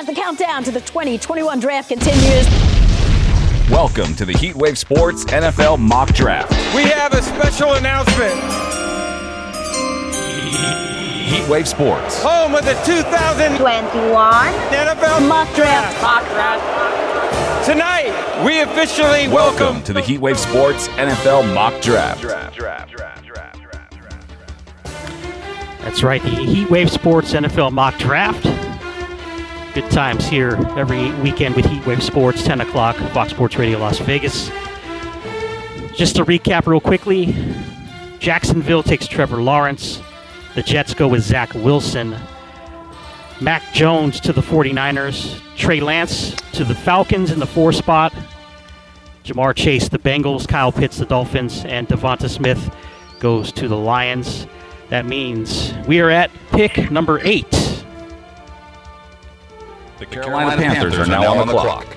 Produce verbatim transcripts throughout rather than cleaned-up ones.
as the countdown to the twenty twenty-one draft continues. Welcome to the Heat Wave Sports N F L Mock Draft. We have a special announcement. Heat Wave Sports. Home of the two thousand twenty-one N F L Mock Draft. Mock Draft. Tonight, we officially welcome, welcome to the Heat Wave Sports N F L Mock Draft. Draft, draft, draft, draft. That's right, the Heat Wave Sports N F L Mock Draft. Good times here every weekend with Heat Wave Sports, ten o'clock, Fox Sports Radio Las Vegas. Just to recap real quickly, Jacksonville takes Trevor Lawrence. The Jets go with Zach Wilson. Mac Jones to the forty-niners. Trey Lance to the Falcons in the four spot. Jamar Chase, the Bengals. Kyle Pitts, the Dolphins. And Devonta Smith goes to the Lions. That means we are at pick number eight. The Carolina, Carolina Panthers, Panthers are now, are now on, the on the clock.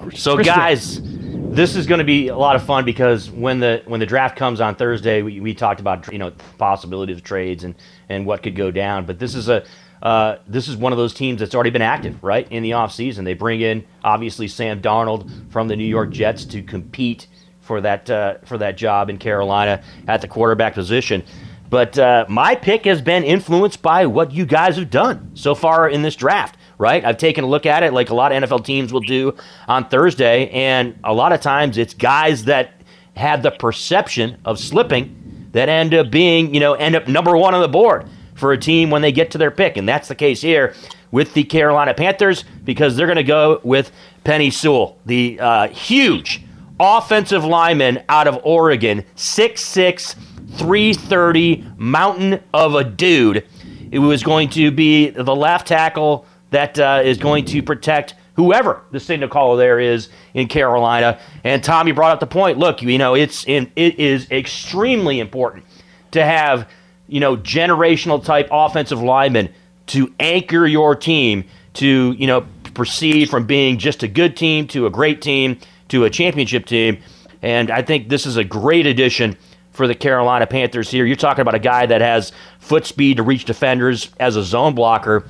clock. So, guys, this is going to be a lot of fun because when the when the draft comes on Thursday, we, we talked about you know possibilities of trades and, and what could go down. But this is a uh, this is one of those teams that's already been active right in the offseason. They bring in obviously Sam Darnold from the New York Jets to compete for that uh, for that job in Carolina at the quarterback position. But uh, my pick has been influenced by what you guys have done so far in this draft, right? I've taken a look at it like a lot of N F L teams will do on Thursday, and a lot of times it's guys that have the perception of slipping that end up being, you know, end up number one on the board for a team when they get to their pick, and that's the case here with the Carolina Panthers because they're going to go with Penei Sewell, the uh, huge offensive lineman out of Oregon, six six, three thirty, mountain of a dude. It was going to be the left tackle that uh, is going to protect whoever the signal caller there is in Carolina. And Tommy brought up the point. Look, you know, it's in, it is extremely important to have, you know, generational type offensive linemen to anchor your team to, you know, proceed from being just a good team to a great team to a championship team, and I think this is a great addition for the Carolina Panthers here. You're talking about a guy that has foot speed to reach defenders as a zone blocker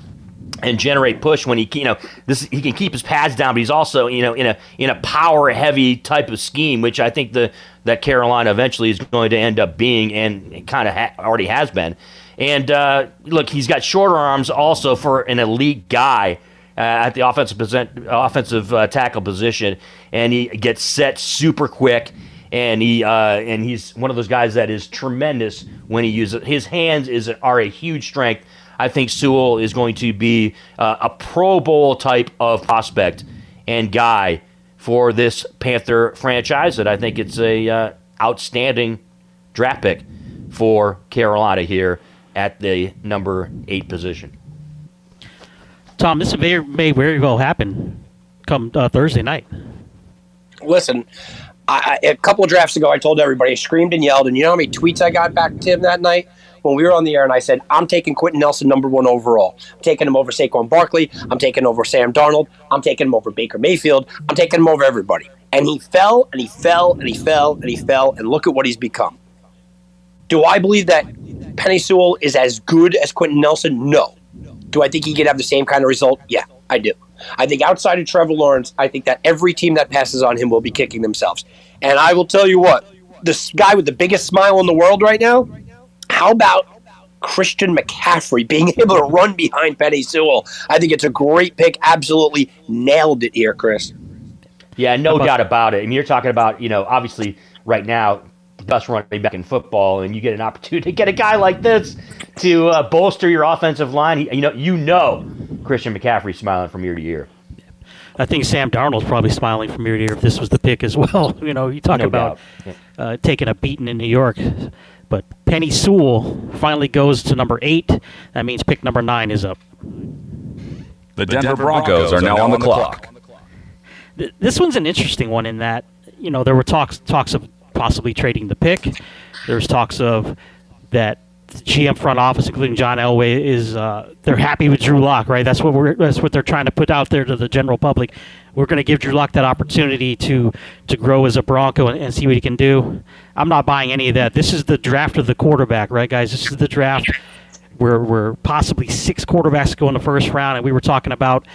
and generate push when he, you know, this he can keep his pads down, but he's also, you know, in a in a power-heavy type of scheme, which I think the that Carolina eventually is going to end up being and kind of ha- already has been. And, uh, look, he's got shorter arms also for an elite guy Uh, at the offensive present, offensive uh, tackle position, and he gets set super quick, and he uh, and he's one of those guys that is tremendous when he uses his hands is are a huge strength. I think Sewell is going to be uh, a Pro Bowl type of prospect and guy for this Panther franchise. That I think it's a uh, outstanding draft pick for Carolina here at the number eight position. Tom, this may, may very well happen come uh, Thursday night. Listen, I, a couple of drafts ago, I told everybody, I screamed and yelled, and you know how many tweets I got back to him that night when we were on the air, and I said, I'm taking Quentin Nelson number one overall. I'm taking him over Saquon Barkley. I'm taking over Sam Darnold. I'm taking him over Baker Mayfield. I'm taking him over everybody. And he fell, and he fell, and he fell, and he fell, and look at what he's become. Do I believe that Penei Sewell is as good as Quentin Nelson? No. Do I think he could have the same kind of result? Yeah, I do. I think outside of Trevor Lawrence, I think that every team that passes on him will be kicking themselves. And I will tell you what, this guy with the biggest smile in the world right now, how about Christian McCaffrey being able to run behind Penei Sewell? I think it's a great pick. Absolutely nailed it here, Chris. Yeah, no doubt about it. I mean, you're talking about, you know, obviously right now, best running back in football, and you get an opportunity to get a guy like this to uh, bolster your offensive line. He, you know, you know, Christian McCaffrey smiling from ear to ear. I think Sam Darnold's probably smiling from ear to ear if this was the pick as well. You know, you talk no about yeah. uh, taking a beating in New York, but Penei Sewell finally goes to number eight. That means pick number nine is up. The, the Denver, Denver Broncos, Broncos are now, are now on, the on the clock. clock. This one's an interesting one in that you know there were talks talks of. possibly trading the pick. There's talks of that the G M front office, including John Elway, is uh, they're happy with Drew Lock, right? That's what we're that's what they're trying to put out there to the general public. We're going to give Drew Lock that opportunity to to grow as a Bronco and, and see what he can do. I'm not buying any of that. This is the draft of the quarterback, right, guys? This is the draft where we're possibly six quarterbacks go in the first round, and we were talking about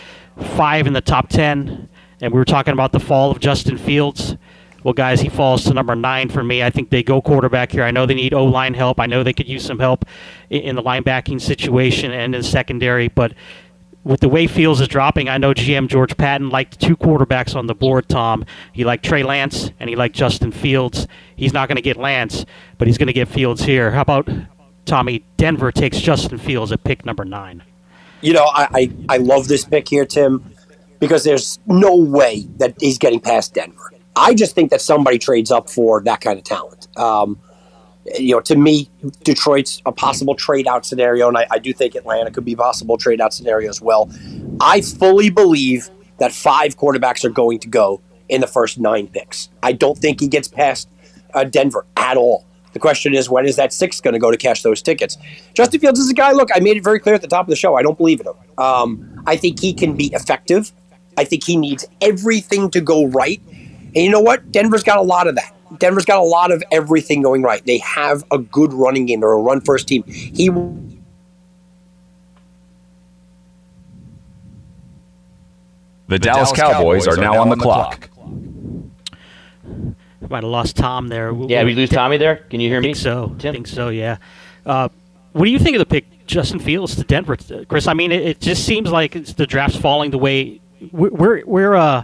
five in the top ten, and we were talking about the fall of Justin Fields. Well, guys, he falls to number nine for me. I think they go quarterback here. I know they need O-line help. I know they could use some help in the linebacking situation and in the secondary, but with the way Fields is dropping, I know G M George Patton liked two quarterbacks on the board, Tom. He liked Trey Lance, and he liked Justin Fields. He's not going to get Lance, but he's going to get Fields here. How about, Tommy, Denver takes Justin Fields at pick number nine? You know, I, I, I love this pick here, Tim, because there's no way that he's getting past Denver. I just think that somebody trades up for that kind of talent. Um, you know, to me, Detroit's a possible trade-out scenario, and I, I do think Atlanta could be a possible trade-out scenario as well. I fully believe that five quarterbacks are going to go in the first nine picks. I don't think he gets past uh, Denver at all. The question is, when is that sixth going to go to cash those tickets? Justin Fields is a guy, look, I made it very clear at the top of the show, I don't believe in him. Um, I think he can be effective. I think he needs everything to go right. And you know what? Denver's got a lot of that. Denver's got a lot of everything going right. They have a good running game. They're a run-first team. He The, the Dallas, Dallas Cowboys, Cowboys are, are now on, on the, the clock. clock. Might have lost Tom there. Yeah, we lose Tommy there? Can you hear me? I think so. I think so, yeah. Uh, what do you think of the pick, Justin Fields to Denver, Chris? I mean, it, it just seems like it's the draft's falling the way we're we're uh,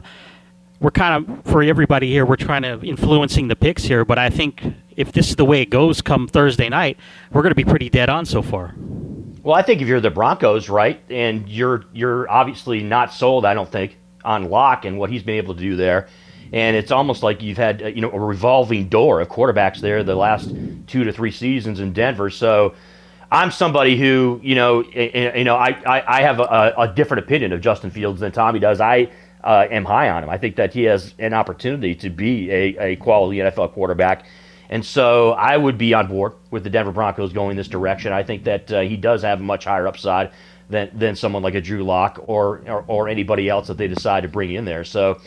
we're kind of, for everybody here, we're trying to influencing the picks here. But I think if this is the way it goes come Thursday night, we're going to be pretty dead on so far. Well, I think if you're the Broncos, right, and you're you're obviously not sold, I don't think, on Locke and what he's been able to do there. And it's almost like you've had, you know, a revolving door of quarterbacks there the last two to three seasons in Denver. So I'm somebody who, you know, you know, I, I have a, a different opinion of Justin Fields than Tommy does. I uh, am high on him. I think that he has an opportunity to be a, a quality N F L quarterback. And so I would be on board with the Denver Broncos going this direction. I think that uh, he does have a much higher upside than than someone like a Drew Lock or, or, or anybody else that they decide to bring in there. So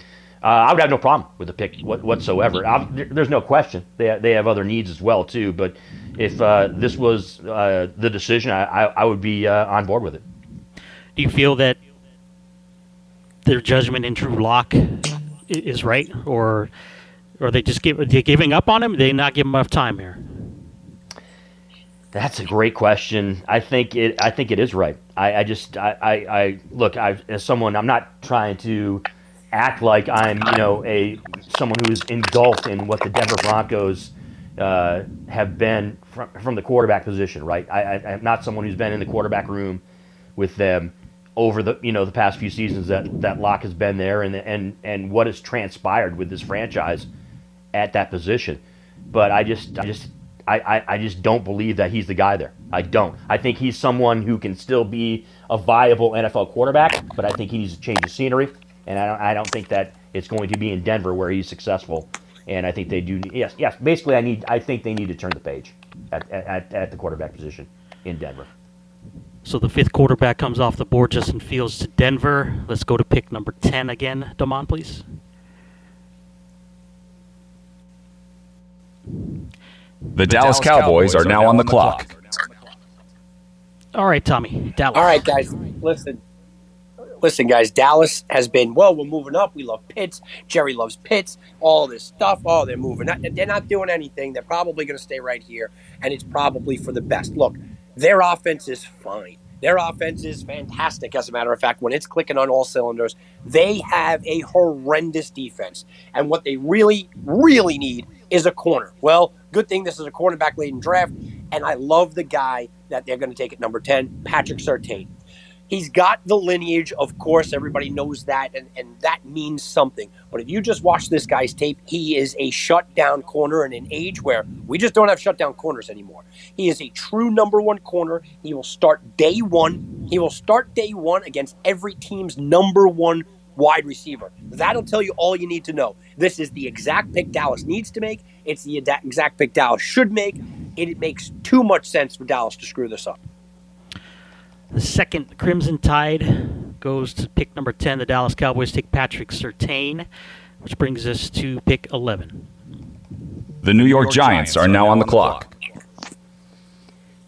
Uh, I would have no problem with the pick whatsoever. I'm, there's no question. They they have other needs as well, too. But if uh, this was uh, the decision, I, I, I would be uh, on board with it. Do you feel that their judgment in Drew Lock is right? Or, or are they just give, are they giving up on him? Are they not giving him enough time here? That's a great question. I think it I think it is right. I, I just – I, I, I look, I, as someone, I'm not trying to – act like I'm, you know, a someone who is engulfed in what the Denver Broncos uh, have been from, from the quarterback position, right? I, I, I'm not someone who's been in the quarterback room with them over the, you know, the past few seasons that, that Locke has been there and and and what has transpired with this franchise at that position. But I just, I just, I, I, I just don't believe that he's the guy there. I don't. I think he's someone who can still be a viable N F L quarterback, but I think he needs to change the scenery. And I don't, I don't think that it's going to be in Denver where he's successful. And I think they do. Yes, yes. Basically, I need. I think they need to turn the page at at, at the quarterback position in Denver. So the fifth quarterback comes off the board. Justin Fields to Denver. Let's go to pick number ten again. Damon, please. The, the Dallas, Dallas Cowboys, Cowboys are now, are now on, the on the clock. clock. All right, Tommy. Dallas. All right, guys. Listen. Listen, guys, Dallas has been, well, we're moving up. We love Pitts. Jerry loves Pitts. All this stuff. Oh, they're moving. They're not doing anything. They're probably going to stay right here, and it's probably for the best. Look, their offense is fine. Their offense is fantastic, as a matter of fact. When it's clicking on all cylinders, they have a horrendous defense. And what they really, really need is a corner. Well, good thing this is a cornerback laden draft, and I love the guy that they're going to take at number ten, Patrick Surtain. He's got the lineage, of course. Everybody knows that, and, and that means something. But if you just watch this guy's tape, he is a shutdown corner in an age where we just don't have shutdown corners anymore. He is a true number one corner. He will start day one. He will start day one against every team's number one wide receiver. That'll tell you all you need to know. This is the exact pick Dallas needs to make. It's the exact pick Dallas should make. And it makes too much sense for Dallas to screw this up. The second, the Crimson Tide, goes to pick number ten. The Dallas Cowboys take Patrick Surtain, which brings us to pick eleven. The New York, New York Giants, Giants are now on the clock.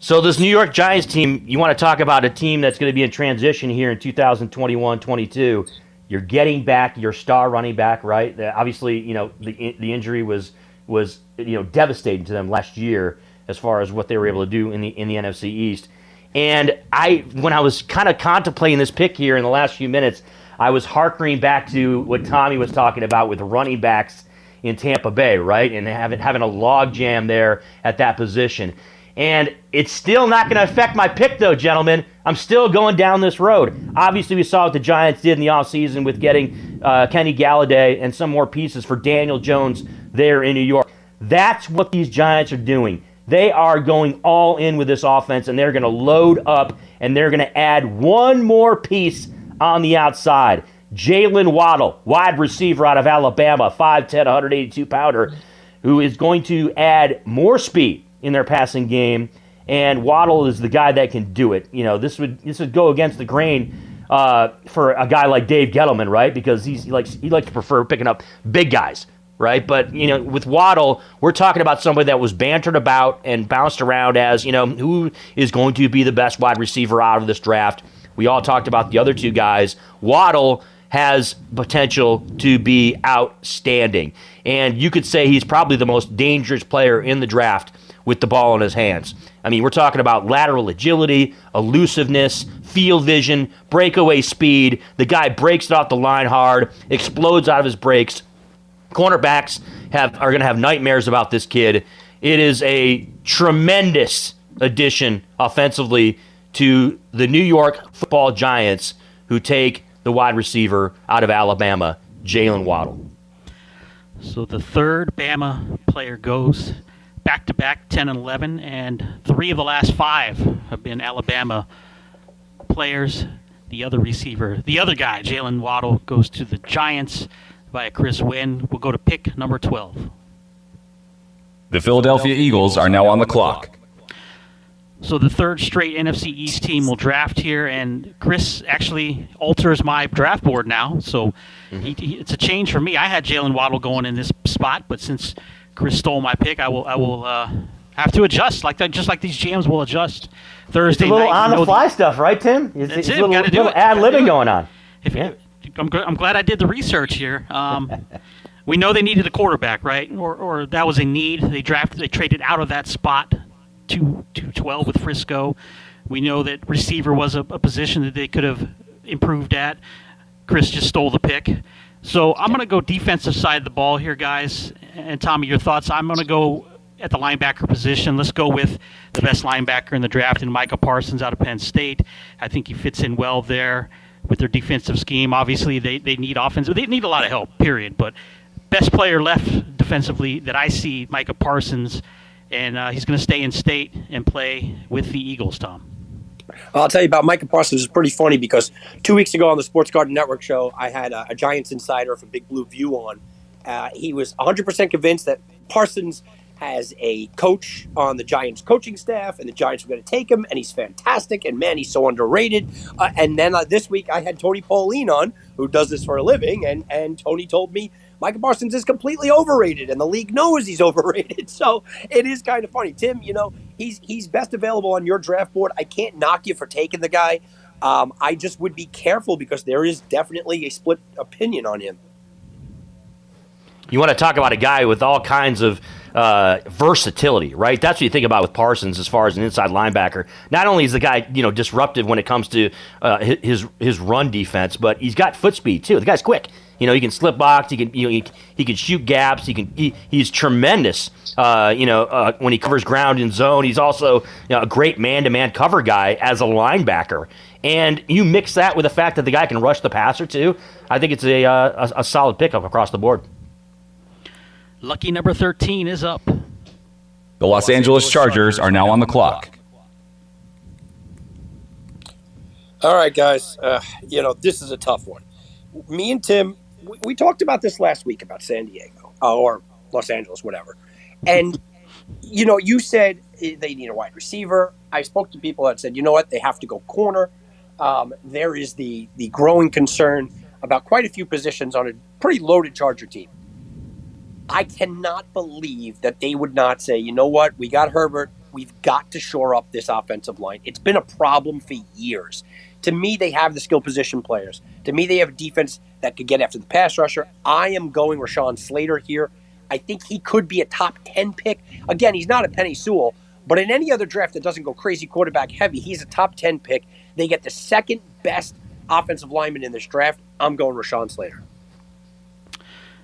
So this New York Giants team, you want to talk about a team that's going to be in transition here in two thousand twenty-one twenty-two. You're getting back your star running back, right? Obviously, you know, the the injury was was you know devastating to them last year as far as what they were able to do in the in the N F C East. And I, when I was kind of contemplating this pick here in the last few minutes, I was harkering back to what Tommy was talking about with running backs in Tampa Bay, right? And having having a logjam there at that position. And it's still not going to affect my pick, though, gentlemen. I'm still going down this road. Obviously, we saw what the Giants did in the offseason with getting uh, Kenny Galladay and some more pieces for Daniel Jones there in New York. That's what these Giants are doing. They are going all in with this offense, and they're going to load up, and they're going to add one more piece on the outside. Jalen Waddle, wide receiver out of Alabama, five ten, one eighty-two pounder, who is going to add more speed in their passing game, and Waddle is the guy that can do it. You know, this would this would go against the grain uh, for a guy like Dave Gettleman, right? Because he's he likes he likes to prefer picking up big guys. Right, but you know, with Waddle, we're talking about somebody that was bantered about and bounced around as, you know, who is going to be the best wide receiver out of this draft. We all talked about the other two guys. Waddle has potential to be outstanding, and you could say he's probably the most dangerous player in the draft with the ball in his hands. I mean, we're talking about lateral agility, elusiveness, field vision, breakaway speed. The guy breaks it off the line hard, explodes out of his breaks. Cornerbacks have are going to have nightmares about this kid. It is a tremendous addition offensively to the New York football Giants, who take the wide receiver out of Alabama, Jalen Waddle. So the third Bama player goes back-to-back ten and eleven, and three of the last five have been Alabama players. The other receiver, the other guy, Jalen Waddle, goes to the Giants by Chris Wynn. We'll go to pick number twelve. The Philadelphia Eagles are now on the clock. So the third straight N F C East team will draft here, and Chris actually alters my draft board now. So mm-hmm. he, he, it's a change for me. I had Jalen Waddle going in this spot, but since Chris stole my pick, I will I will uh, have to adjust, like that, just like these G Ms will adjust Thursday night. It's a little night, on-the-fly you know, stuff, right, Tim? It's, that's it's it. A little, gotta do little it. ad-libbing going on. If, yeah. I'm, gl- I'm glad I did the research here. Um, we know they needed a quarterback, right? Or, or that was a need. They drafted, they traded out of that spot to to twelve with Frisco. We know that receiver was a, a position that they could have improved at. Chris just stole the pick, so I'm going to go defensive side of the ball here, guys. And Tommy, your thoughts? I'm going to go at the linebacker position. Let's go with the best linebacker in the draft, and Micah Parsons out of Penn State. I think he fits in well there with their defensive scheme. Obviously, they, they need offense. They need a lot of help, period. But best player left defensively that I see, Micah Parsons, and uh, he's going to stay in state and play with the Eagles, Tom. I'll tell you about Micah Parsons. It's pretty funny because two weeks ago on the Sports Garden Network show, I had a, a Giants insider from Big Blue View on. Uh, he was one hundred percent convinced that Parsons has a coach on the Giants coaching staff, and the Giants are going to take him, and he's fantastic, and man, he's so underrated. Uh, and then uh, this week I had Tony Pauline on, who does this for a living, and, and Tony told me Micah Parsons is completely overrated, and the league knows he's overrated. So it is kind of funny. Tim, you know, he's, he's best available on your draft board. I can't knock you for taking the guy. Um, I just would be careful because there is definitely a split opinion on him. You want to talk about a guy with all kinds of Uh, versatility, right? That's what you think about with Parsons as far as an inside linebacker. Not only is the guy, you know, disruptive when it comes to uh, his his run defense, but he's got foot speed too. The guy's quick. You know, he can slip box. He can you know, he, he can shoot gaps. He can he, he's tremendous. Uh, you know, uh, when he covers ground in zone, he's also you know, a great man-to-man cover guy as a linebacker. And you mix that with the fact that the guy can rush the passer too. I think it's a uh, a, a solid pickup across the board. Lucky number thirteen is up. The Los Angeles Chargers are now on the clock. All right, guys. Uh, you know, this is a tough one. Me and Tim, we, we talked about this last week about San Diego uh, or Los Angeles, whatever. And, you know, you said they need a wide receiver. I spoke to people that said, you know what, they have to go corner. Um, there is the, the growing concern about quite a few positions on a pretty loaded Charger team. I cannot believe that they would not say, you know what, we got Herbert, we've got to shore up this offensive line. It's been a problem for years. To me, they have the skill position players. To me, they have a defense that could get after the pass rusher. I am going Rashawn Slater here. I think he could be a top ten pick. Again, he's not a Penei Sewell, but in any other draft that doesn't go crazy quarterback heavy, he's a top ten pick. They get the second best offensive lineman in this draft. I'm going Rashawn Slater.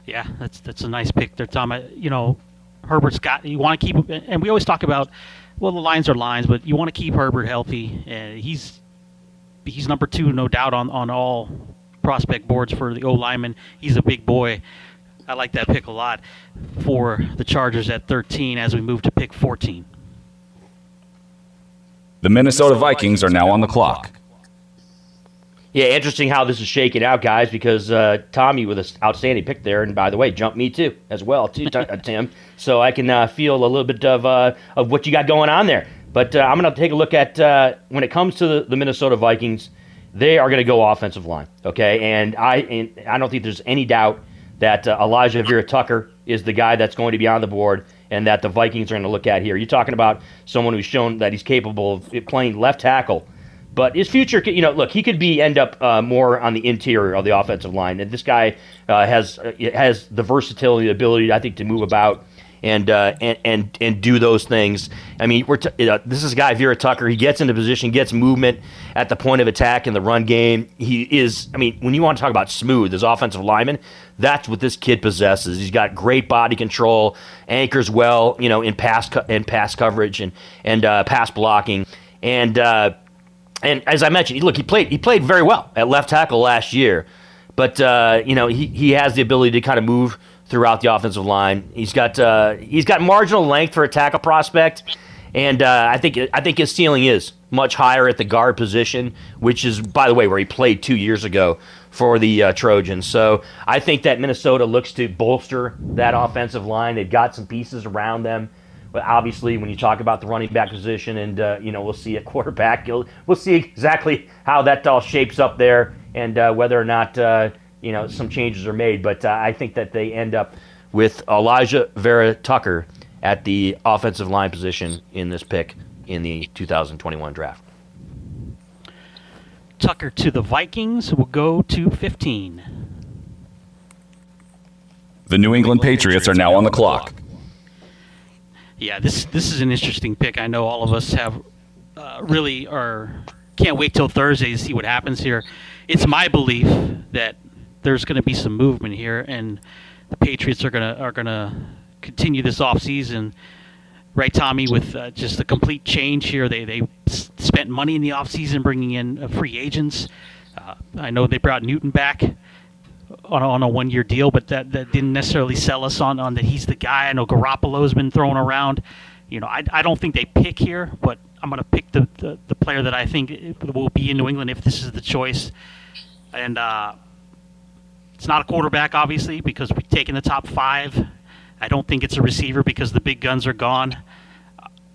Yeah, that's that's a nice pick there, Tom. I, you know, Herbert's got, you want to keep, and we always talk about, well, the lines are lines, but you want to keep Herbert healthy. And he's he's number two, no doubt, on, on all prospect boards for the O-lineman. He's a big boy. I like that pick a lot for the Chargers at thirteen as we move to pick fourteen. The Minnesota Vikings are now on the clock. Yeah, interesting how this is shaking out, guys, because uh, Tommy with an outstanding pick there. And by the way, jump me too, as well, too, Tim. So I can uh, feel a little bit of uh, of what you got going on there. But uh, I'm going to take a look at, uh, when it comes to the, the Minnesota Vikings, they are going to go offensive line, okay? And I and I don't think there's any doubt that uh, Elijah Vera-Tucker is the guy that's going to be on the board and that the Vikings are going to look at here. You're talking about someone who's shown that he's capable of playing left tackle. But his future, you know, look, he could be end up uh, more on the interior of the offensive line. And this guy uh, has uh, has the versatility, the ability, I think, to move about and uh, and, and and do those things. I mean, we're t- uh, this is a guy, Vera-Tucker. He gets into position, gets movement at the point of attack in the run game. He is, I mean, when you want to talk about smooth as offensive lineman, that's what this kid possesses. He's got great body control, anchors well, you know, in pass co- in pass coverage and and uh, pass blocking, and. Uh, And as I mentioned, look, he played he played very well at left tackle last year. But, uh, you know, he, he has the ability to kind of move throughout the offensive line. He's got uh, he's got marginal length for a tackle prospect. And uh, I think I think his ceiling is much higher at the guard position, which is, by the way, where he played two years ago for the uh, Trojans. So I think that Minnesota looks to bolster that offensive line. They've got some pieces around them. But obviously, when you talk about the running back position, and uh, you know, we'll see at quarterback, you'll, we'll see exactly how that all shapes up there, and uh, whether or not uh, you know, some changes are made. But uh, I think that they end up with Elijah Vera-Tucker at the offensive line position in this pick in the two thousand twenty-one draft. Tucker to the Vikings will go to fifteen. The New England Patriots are now on the clock. Yeah, this this is an interesting pick. I know all of us have uh, really are can't wait till Thursday to see what happens here. It's my belief that there's going to be some movement here, and the Patriots are gonna are gonna continue this offseason, right, Tommy? With uh, just a complete change here, they they spent money in the offseason bringing in uh, free agents. Uh, I know they brought Newton back on on a one-year deal, but that, that didn't necessarily sell us on, on that he's the guy. I know Garoppolo's been thrown around. You know, I, I don't think they pick here, but I'm going to pick the, the, the player that I think will be in New England if this is the choice. And uh, it's not a quarterback, obviously, because we've taken the top five. I don't think it's a receiver because the big guns are gone.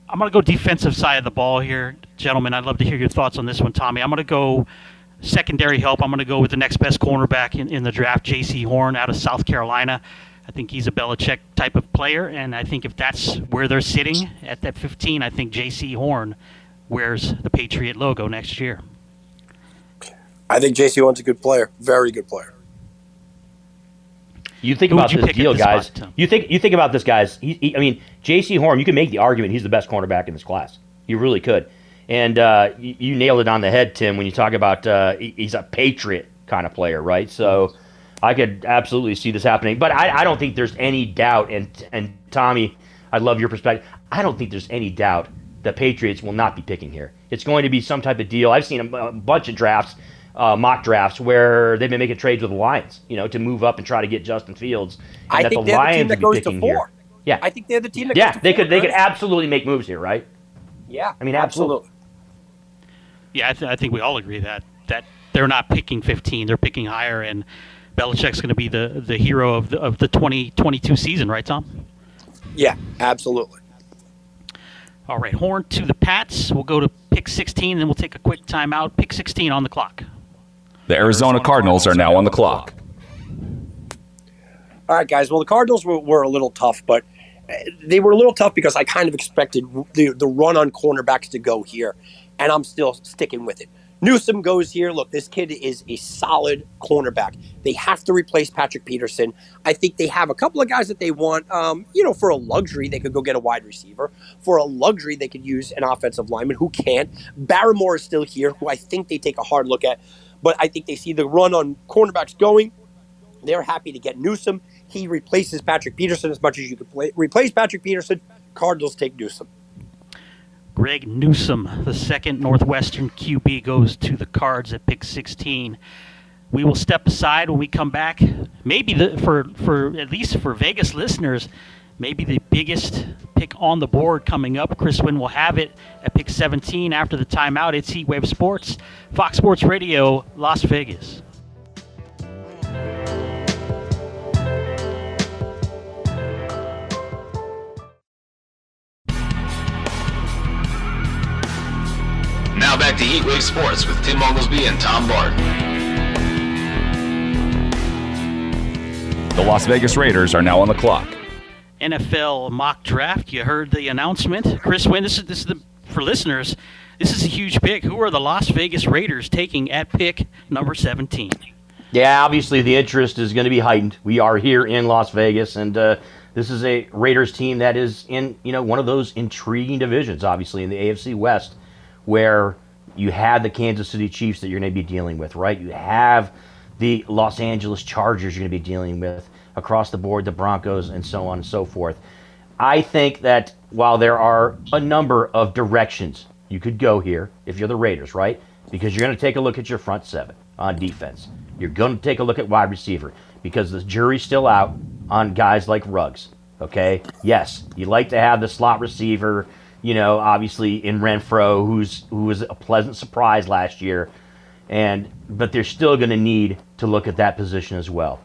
I'm going to go defensive side of the ball here. Gentlemen, I'd love to hear your thoughts on this one, Tommy. I'm going to go secondary help. I'm going to go with the next best cornerback in, in the draft, J C. Horn out of South Carolina. I think he's a Belichick type of player, and I think if that's where they're sitting at that fifteen, I think J C. Horn wears the Patriot logo next year. I think J C. Horn's a good player, very good player. You think Who about you this deal, this guys. Spot, you think you think about this, guys. He, he, I mean, J C. Horn, you can make the argument he's the best cornerback in this class. You really could. And uh, you, you nailed it on the head, Tim, when you talk about uh, he, he's a Patriot kind of player, right? So I could absolutely see this happening. But I, I don't think there's any doubt, and and Tommy, I love your perspective. I don't think there's any doubt the Patriots will not be picking here. It's going to be some type of deal. I've seen a, a bunch of drafts, uh, mock drafts, where they've been making trades with the Lions, you know, to move up and try to get Justin Fields. And I that think the they're Lions the team that goes to four. Here. Yeah, I think they're the team that yeah, goes to they four. Yeah, they could absolutely make moves here, right? Yeah, I mean, absolutely. absolutely. Yeah, I, th- I think we all agree that that they're not picking fifteen; they're picking higher, and Belichick's going to be the, the hero of the of the twenty twenty-two season, right, Tom? Yeah, absolutely. All right, Horn to the Pats. We'll go to pick sixteen, then we'll take a quick timeout. Pick sixteen on the clock. The Arizona, Arizona Cardinals, Cardinals are now on the clock. All right, guys. Well, the Cardinals were, were a little tough, but they were a little tough because I kind of expected the, the run on cornerbacks to go here, and I'm still sticking with it. Newsom goes here. Look, this kid is a solid cornerback. They have to replace Patrick Peterson. I think they have a couple of guys that they want. Um, you know, for a luxury, they could go get a wide receiver. For a luxury, they could use an offensive lineman who can't. Barrymore is still here, who I think they take a hard look at. But I think they see the run on cornerbacks going. They're happy to get Newsom. He replaces Patrick Peterson as much as you could play, replace Patrick Peterson. Cardinals take Newsom. Greg Newsome, the second Northwestern Q B, goes to the Cards at pick sixteen. We will step aside when we come back. Maybe the, for for at least for Vegas listeners, maybe the biggest pick on the board coming up. Chris Wynn will have it at pick seventeen after the timeout. It's Heat Wave Sports, Fox Sports Radio, Las Vegas. Now back to Heat Wave Sports with Tim Oglesby and Tom Bart. The Las Vegas Raiders are now on the clock. N F L mock draft. You heard the announcement, Chris Wynn. This is this is the for listeners. This is a huge pick. Who are the Las Vegas Raiders taking at pick number seventeen? Yeah, obviously the interest is going to be heightened. We are here in Las Vegas, and uh, this is a Raiders team that is in you know one of those intriguing divisions, obviously in the A F C West, where you have the Kansas City Chiefs that you're going to be dealing with, right? You have the Los Angeles Chargers you're going to be dealing with across the board, the Broncos, and so on and so forth. I think that while there are a number of directions you could go here if you're the Raiders, right? Because you're going to take a look at your front seven on defense. You're going to take a look at wide receiver because the jury's still out on guys like Ruggs, okay? Yes, you like to have the slot receiver, you know, obviously in Renfro, who's who was a pleasant surprise last year, and but they're still going to need to look at that position as well.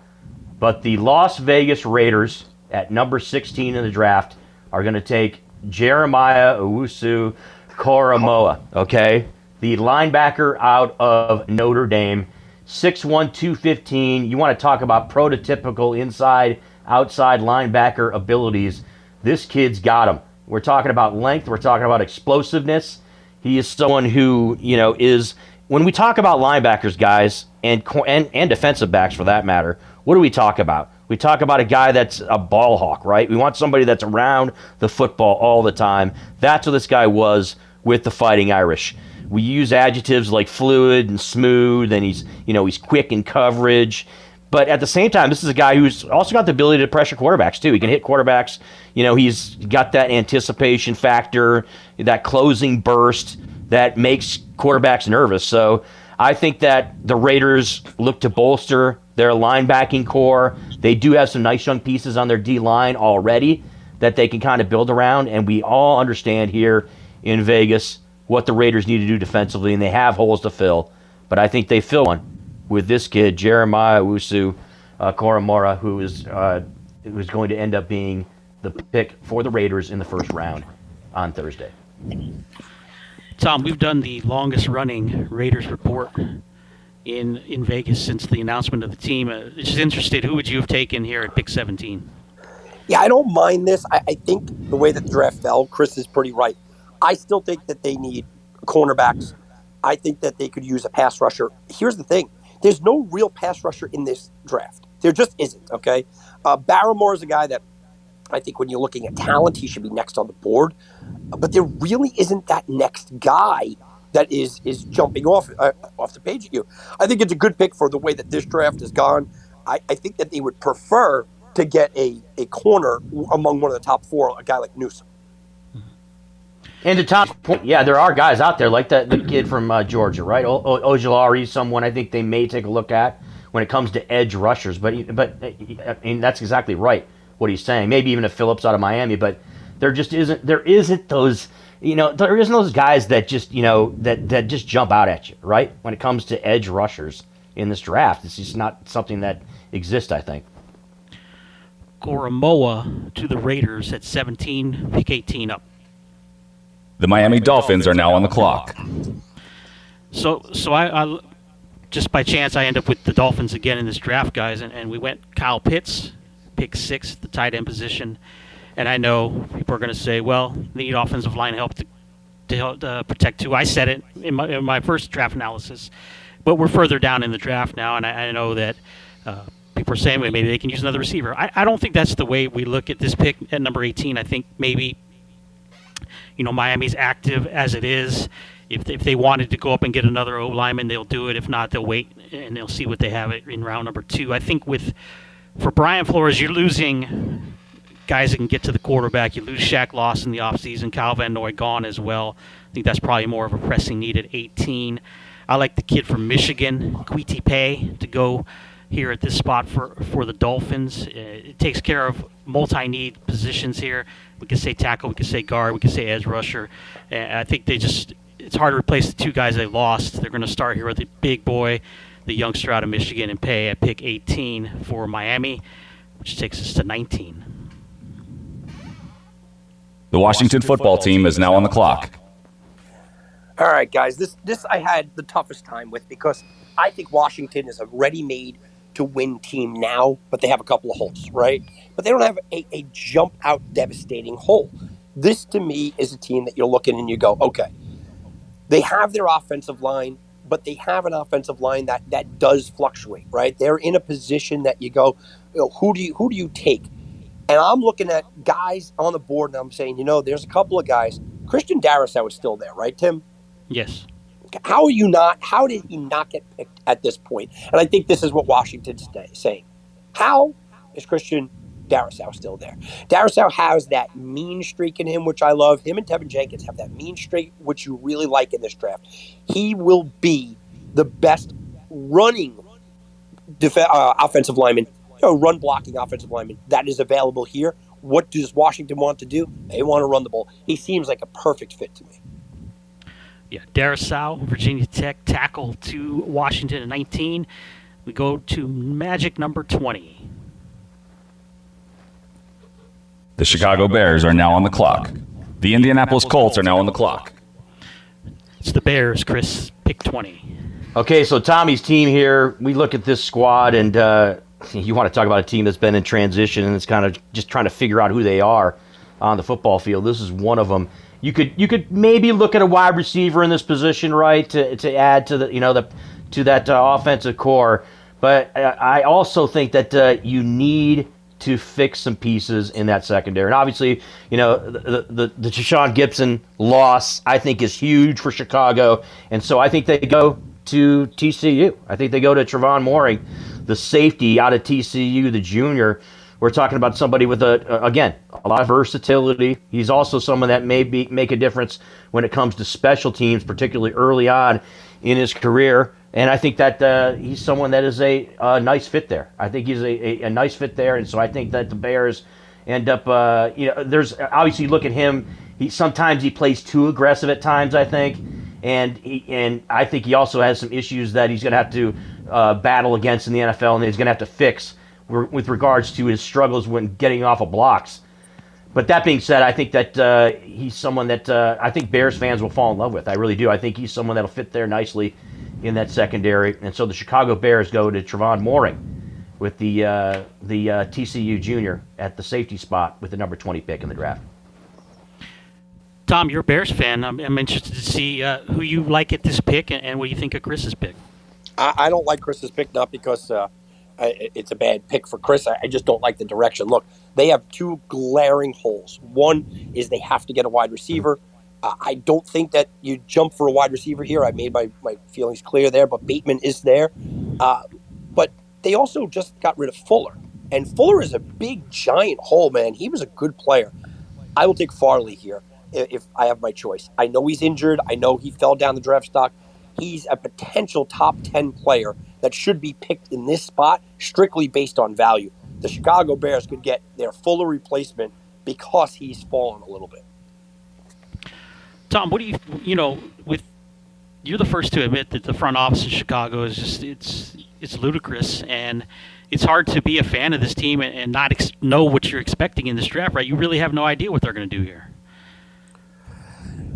But the Las Vegas Raiders at number sixteen in the draft are going to take Jeremiah Owusu-Koramoah, okay, the linebacker out of Notre Dame, six one, two fifteen. You want to talk about prototypical inside, outside linebacker abilities? This kid's got them. We're talking about length. We're talking about explosiveness. He is someone who, you know, is when we talk about linebackers, guys, and and, and defensive backs for that matter, what do we talk about? We talk about a guy that's a ball hawk, right? We want somebody that's around the football all the time. That's what this guy was with the Fighting Irish. We use adjectives like fluid and smooth, and he's, you know, he's quick in coverage. But at the same time, this is a guy who's also got the ability to pressure quarterbacks, too. He can hit quarterbacks. You know, he's got that anticipation factor, that closing burst that makes quarterbacks nervous. So I think that the Raiders look to bolster their linebacking core. They do have some nice young pieces on their D-line already that they can kind of build around. And we all understand here in Vegas what the Raiders need to do defensively, and they have holes to fill. But I think they fill one with this kid, Jeremiah Owusu-Koramoah, uh, who is uh, who is going to end up being the pick for the Raiders in the first round on Thursday. Tom, we've done the longest-running Raiders report in in Vegas since the announcement of the team. Uh, just interested, who would you have taken here at pick seventeen? Yeah, I don't mind this. I, I think the way that the draft fell, Chris is pretty right. I still think that they need cornerbacks. I think that they could use a pass rusher. Here's the thing. There's no real pass rusher in this draft. There just isn't, okay? Uh, Barrymore is a guy that I think when you're looking at talent, he should be next on the board. But there really isn't that next guy that is is jumping off uh, off the page at you. I think it's a good pick for the way that this draft has gone. I, I think that they would prefer to get a, a corner among one of the top four, a guy like Newsom. And to Tom's point, yeah, there are guys out there like that the kid from uh, Georgia, right? O- o- Ojulari, someone I think they may take a look at when it comes to edge rushers. But but I mean, that's exactly right what he's saying. Maybe even a Phillips out of Miami, but there just isn't there isn't those you know there isn't those guys that just you know that that just jump out at you, right? When it comes to edge rushers in this draft, it's just not something that exists, I think. Koramoah to the Raiders at seventeen, pick eighteen up. The Miami, Miami Dolphins, Dolphins are now on the clock. So so I, I just by chance I end up with the Dolphins again in this draft, guys, and, and we went Kyle Pitts, pick six, the tight end position. And I know people are going to say, well, they need offensive line help to, to help uh, protect too. I said it in my, in my first draft analysis, but we're further down in the draft now, and I, I know that uh, people are saying, well, maybe they can use another receiver. I, I don't think that's the way we look at this pick at number eighteen. I think maybe, you know, Miami's active as it is. If they, if they wanted to go up and get another O lineman, they'll do it. If not, they'll wait and they'll see what they have in round number two. I think with for Brian Flores, you're losing guys that can get to the quarterback. You lose Shaq Lawson in the offseason. Kyle Van Noy gone as well. I think that's probably more of a pressing need at eighteen. I like the kid from Michigan, Kwiti Paye, to go here at this spot for, for the Dolphins. It takes care of multi-need positions here. We could say tackle, we could say guard, we could say edge rusher. And I think they just – it's hard to replace the two guys they lost. They're going to start here with the big boy, the youngster out of Michigan, and Paye at pick eighteen for Miami, which takes us to nineteen. The Washington football team is now on the clock. All right, guys, this this I had the toughest time with because I think Washington is a ready-made to win team now, but they have a couple of holes, right? But they don't have a, a jump-out devastating hole. This, to me, is a team that you're looking and you go, okay, they have their offensive line, but they have an offensive line that, that does fluctuate, right? They're in a position that you go, you know, who do you who do you take? And I'm looking at guys on the board, and I'm saying, you know, there's a couple of guys. Christian Darrisaw was still there, right, Tim? Yes. How are you not? How did he not get picked at this point? And I think this is what Washington's saying. How is Christian Darrisaw still there? Darrisaw has that mean streak in him, which I love. Him and Teven Jenkins have that mean streak, which you really like in this draft. He will be the best running def- uh, offensive lineman, you know, run blocking offensive lineman that is available here. What does Washington want to do? They want to run the ball. He seems like a perfect fit to me. Yeah, Darrisaw, Virginia Tech, tackle to Washington at nineteen. We go to magic number twenty. The Chicago Bears are now on the clock. The Indianapolis Colts are now on the clock. It's the Bears, Chris, pick twenty. Okay, so Tommy's team here, we look at this squad, and uh, you want to talk about a team that's been in transition and it's kind of just trying to figure out who they are on the football field. This is one of them. You could you could maybe look at a wide receiver in this position, right, to to add to the you know the to that uh, offensive core. But uh, I also think that uh, you need to fix some pieces in that secondary, and obviously, you know, the the, the Tashawn Gibson loss I think is huge for Chicago, and so I think they go to T C U. I think they go to Trevon Moehring, the safety out of T C U, the junior. We're talking about somebody with, a again, a lot of versatility. He's also someone that may be, make a difference when it comes to special teams, particularly early on in his career. And I think that uh, he's someone that is a, a nice fit there. I think he's a, a, a nice fit there. And so I think that the Bears end up, uh, you know, there's obviously you look at him. He sometimes he plays too aggressive at times, I think. And he, and I think he also has some issues that he's going to have to uh, battle against in the N F L, and he's going to have to fix with regards to his struggles when getting off of blocks. But that being said, I think that uh, he's someone that uh, I think Bears fans will fall in love with. I really do. I think he's someone that'll fit there nicely in that secondary. And so the Chicago Bears go to Trevon Moehring with the uh, the uh, T C U junior at the safety spot with the number twenty pick in the draft. Tom, you're a Bears fan. I'm, I'm interested to see uh, who you like at this pick and, and what you think of Chris's pick. I, I don't like Chris's pick, not because uh... – I, it's a bad pick for Chris. I, I just don't like the direction. Look, they have two glaring holes. One is they have to get a wide receiver. Uh, I don't think that you jump for a wide receiver here. I made my, my feelings clear there, but Bateman is there. Uh, but they also just got rid of Fuller. And Fuller is a big, giant hole, man. He was a good player. I will take Farley here if I have my choice. I know he's injured. I know he fell down the draft stock. He's a potential top ten player that should be picked in this spot strictly based on value. The Chicago Bears could get their Fuller replacement because he's fallen a little bit. Tom, what do you, you know, with you're the first to admit that the front office in Chicago is just, it's it's ludicrous, and it's hard to be a fan of this team and, and not ex- know what you're expecting in this draft, right? You really have no idea what they're going to do here.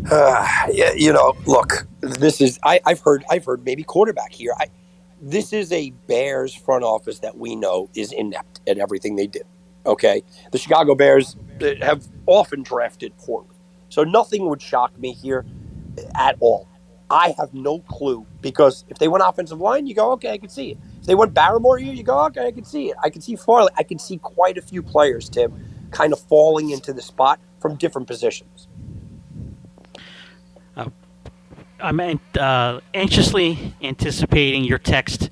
Uh, yeah, you know, look, this is, I, I've heard, I've heard maybe quarterback here. I, This is a Bears front office that we know is inept at everything they do, okay? The Chicago Bears that have often drafted poorly. So nothing would shock me here at all. I have no clue, because if they went offensive line, you go, okay, I can see it. If they went Barrymore here, you go, okay, I can see it. I can see Farley. I can see quite a few players, Tim, kind of falling into the spot from different positions. Uh, I'm uh, anxiously anticipating your text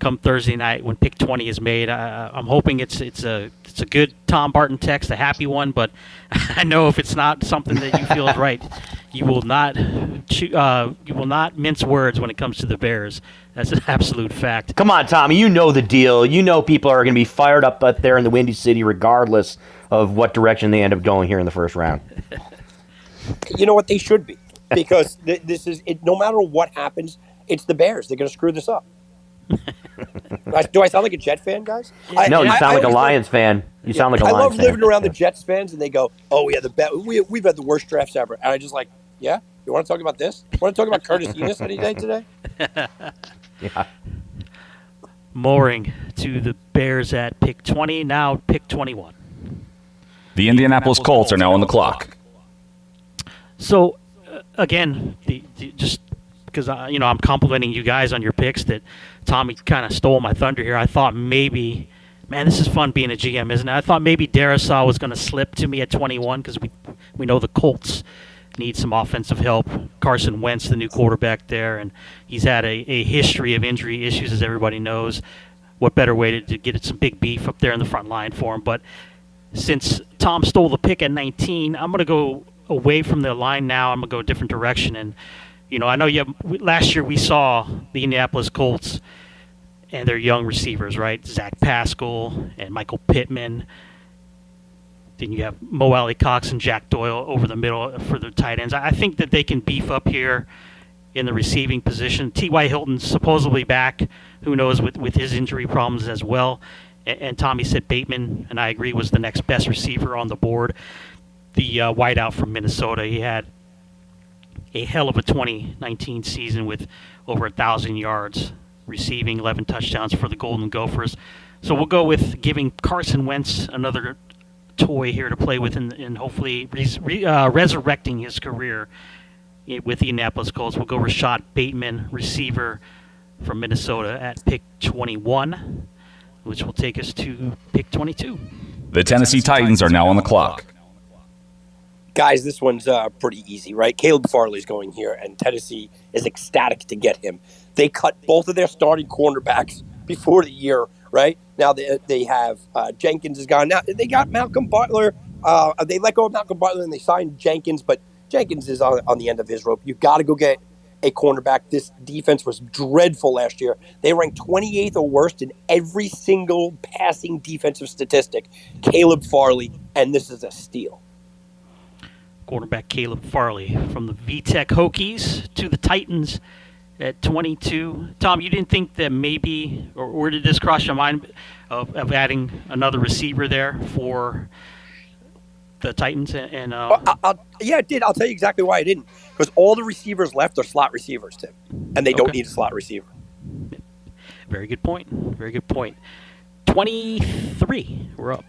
come Thursday night when pick twenty is made. Uh, I'm hoping it's it's a it's a good Tom Barton text, a happy one. But I know if it's not something that you feel is right, you will not uh, you will not mince words when it comes to the Bears. That's an absolute fact. Come on, Tommy, you know the deal. You know people are going to be fired up out there in the Windy City, regardless of what direction they end up going here in the first round. You know what, they should be, because th- this is it, no matter what happens, it's the Bears. They're going to screw this up. Do I sound like a Jet fan, guys? I, no, you sound I, like I a Lions like, fan. You yeah, sound like a I Lions fan. I love living fan. around the Jets fans, and they go, oh, yeah, the be- we, we've had the worst drafts ever. And I just like, yeah, you want to talk about this? You want to talk about Curtis Enos any day today? Yeah. Mooring to the Bears at pick twenty, now pick twenty-one. The Indianapolis, Indianapolis Colts, Colts are now on the clock. So, uh, again, the, the, just because I, you know, I'm complimenting you guys on your picks that – Tommy kind of stole my thunder here. I thought maybe, man, this is fun being a G M, isn't it? I thought maybe Darrisaw was going to slip to me at twenty-one, because we we know the Colts need some offensive help. Carson Wentz, the new quarterback there, and he's had a, a history of injury issues, as everybody knows. What better way to, to get some big beef up there in the front line for him? But since Tom stole the pick at nineteen, I'm going to go away from the line now. I'm going to go a different direction. And you know, I know you have, last year we saw the Indianapolis Colts and their young receivers, right? Zach Pascal and Michael Pittman. Then you have Mo Alley Cox and Jack Doyle over the middle for the tight ends. I think that they can beef up here in the receiving position. T Y. Hilton's supposedly back. Who knows with, with his injury problems as well. And, and Tommy said Bateman, and I agree, was the next best receiver on the board. The uh, wideout from Minnesota, he had a hell of a twenty nineteen season with over one thousand yards receiving, eleven touchdowns for the Golden Gophers. So we'll go with giving Carson Wentz another toy here to play with, and, and hopefully re, uh, resurrecting his career with the Indianapolis Colts. We'll go Rashad Bateman, receiver from Minnesota, at pick twenty-one, which will take us to pick twenty-two. The Tennessee Titans are now on the clock. Guys, this one's uh, pretty easy, right? Caleb Farley's going here, and Tennessee is ecstatic to get him. They cut both of their starting cornerbacks before the year, right? Now they they have uh, Jenkins is gone. Now they got Malcolm Butler. Uh, they let go of Malcolm Butler, and they signed Jenkins, but Jenkins is on, on the end of his rope. You've got to go get a cornerback. This defense was dreadful last year. They ranked twenty-eighth or worst in every single passing defensive statistic. Caleb Farley, and this is a steal. Quarterback Caleb Farley from the V-Tech Hokies to the Titans at twenty-two. Tom, you didn't think that maybe, or, or did this cross your mind of, of adding another receiver there for the Titans? And, and uh, I'll, I'll, yeah, it did. I'll tell you exactly why I didn't. Because all the receivers left are slot receivers, Tim, and they don't okay. need a slot receiver. Very good point. Very good point. twenty-three. We're up.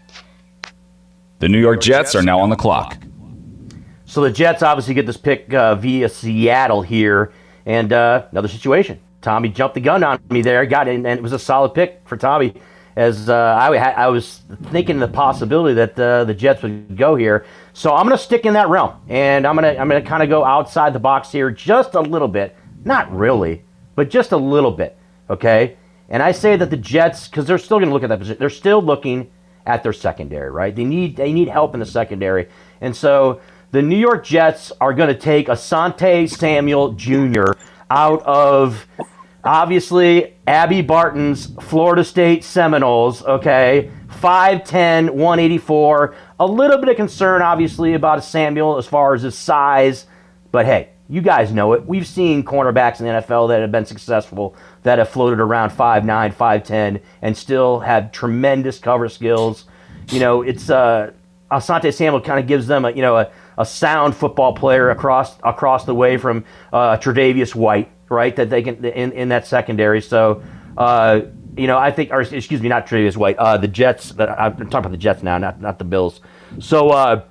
The New York Jets are now on the clock. So the Jets obviously get this pick uh, via Seattle here, and uh, another situation. Tommy jumped the gun on me there, got in, and it was a solid pick for Tommy. As uh, I, I was thinking the possibility that uh, the Jets would go here, so I'm going to stick in that realm, and I'm going to I'm going to kind of go outside the box here just a little bit, not really, but just a little bit, okay? And I say that the Jets, because they're still going to look at that position, they're still looking at their secondary, right? They need they need help in the secondary, and so the New York Jets are going to take Asante Samuel Junior out of, obviously, Abby Barton's Florida State Seminoles, okay? five ten, one eighty-four. A little bit of concern, obviously, about Samuel as far as his size. But, hey, you guys know it. We've seen cornerbacks in the N F L that have been successful that have floated around five nine, five ten, and still have tremendous cover skills. You know, it's uh, Asante Samuel kind of gives them a, you know, a, a sound football player across across the way from uh, Tre'Davious White, right? That they can in, in that secondary. So, uh, you know, I think, or excuse me, not Tre'Davious White. Uh, the Jets. I'm talking about the Jets now, not not the Bills. So uh,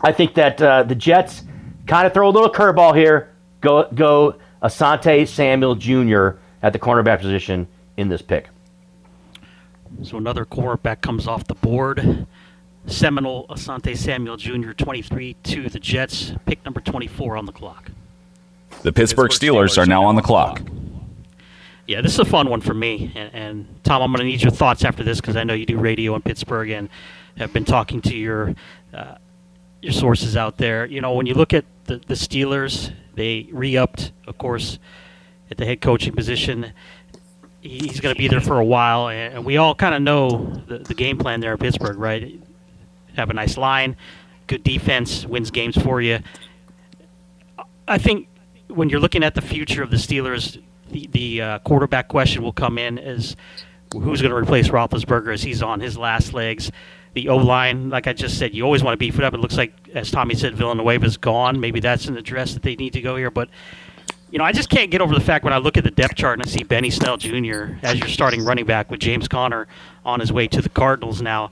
I think that uh, the Jets kind of throw a little curveball here. Go go Asante Samuel Junior at the cornerback position in this pick. So another quarterback comes off the board. Seminole Asante Samuel Junior, twenty-three to the Jets. Pick number twenty-four on the clock. The Pittsburgh Steelers are now on the clock. Yeah, this is a fun one for me. And, and Tom, I'm going to need your thoughts after this because I know you do radio in Pittsburgh and have been talking to your uh, your sources out there. You know, when you look at the, the Steelers, they re-upped, of course, at the head coaching position. He's going to be there for a while, and we all kind of know the, the game plan there in Pittsburgh, right? Have a nice line, good defense, wins games for you. I think when you're looking at the future of the Steelers, the, the uh, quarterback question will come in as who's going to replace Roethlisberger as he's on his last legs. The O-line, like I just said, you always want to beef it up. It looks like, as Tommy said, Villanueva's gone. Maybe that's an address that they need to go here. But, you know, I just can't get over the fact when I look at the depth chart and I see Benny Snell Junior as your starting running back with James Conner on his way to the Cardinals now.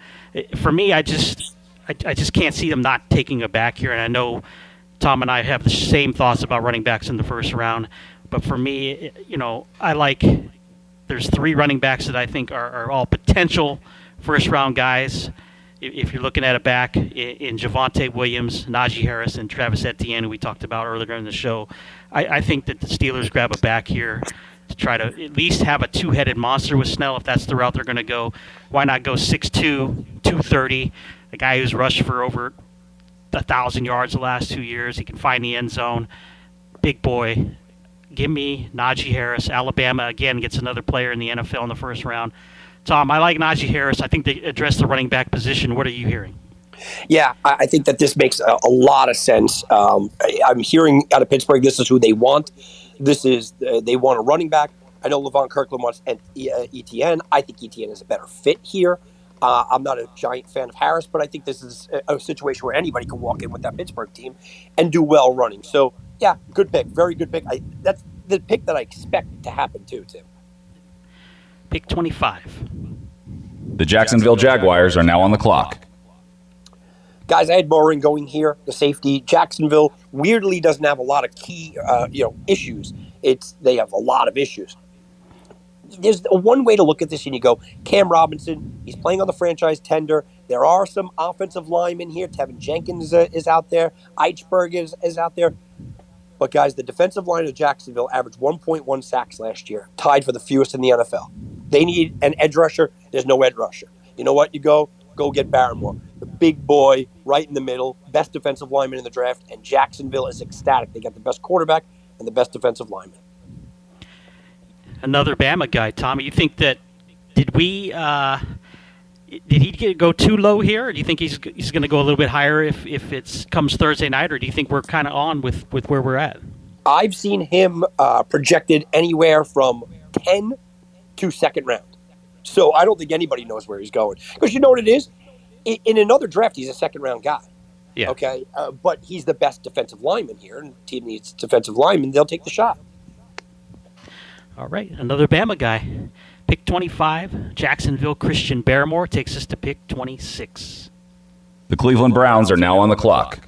For me, I just I, I just can't see them not taking a back here. And I know Tom and I have the same thoughts about running backs in the first round. But for me, you know, I like there's three running backs that I think are, are all potential first-round guys. If you're looking at a back in, in Javonte Williams, Najee Harris, and Travis Etienne, who we talked about earlier in the show, I, I think that the Steelers grab a back here to try to at least have a two-headed monster with Snell. If that's the route they're going to go, why not go six two, two thirty, a guy who's rushed for over one thousand yards the last two years. He can find the end zone. Big boy. Give me Najee Harris. Alabama, again, gets another player in the N F L in the first round. Tom, I like Najee Harris. I think they address the running back position. What are you hearing? Yeah, I think that this makes a, a lot of sense. Um, I, I'm hearing out of Pittsburgh, this is who they want. This is uh, they want a running back. I know LaVon Kirkland wants and uh, Etienne. I think Etienne is a better fit here. Uh, I'm not a giant fan of Harris, but I think this is a, a situation where anybody can walk in with that Pittsburgh team and do well running. So, yeah, good pick, very good pick. I, that's the pick that I expect to happen too, Tim. Pick twenty-five. The Jacksonville Jaguars are now on the clock. Guys, I had Morin going here, the safety. Jacksonville weirdly doesn't have a lot of key, uh, you know, issues. It's they have a lot of issues. There's one way to look at this, and you go, Cam Robinson, he's playing on the franchise tender. There are some offensive linemen here. Teven Jenkins uh, is out there. Eichberg is, is out there. But, guys, the defensive line of Jacksonville averaged one point one sacks last year, tied for the fewest in the N F L. They need an edge rusher. There's no edge rusher. You know what? You go, go get Barrymore, the big boy right in the middle, best defensive lineman in the draft, and Jacksonville is ecstatic. They got the best quarterback and the best defensive lineman. Another Bama guy, Tommy. You think that did we uh, did he get, go too low here? Or do you think he's he's going to go a little bit higher if if it comes Thursday night, or do you think we're kind of on with, with where we're at? I've seen him uh, projected anywhere from ten to second round. So I don't think anybody knows where he's going because you know what it is. In, in another draft, he's a second round guy. Yeah. Okay, uh, but he's the best defensive lineman here, and the team needs defensive linemen. They'll take the shot. All right, another Bama guy. Pick twenty-five, Jacksonville Christian Barrymore takes us to pick twenty-six. The Cleveland Browns are now on the clock.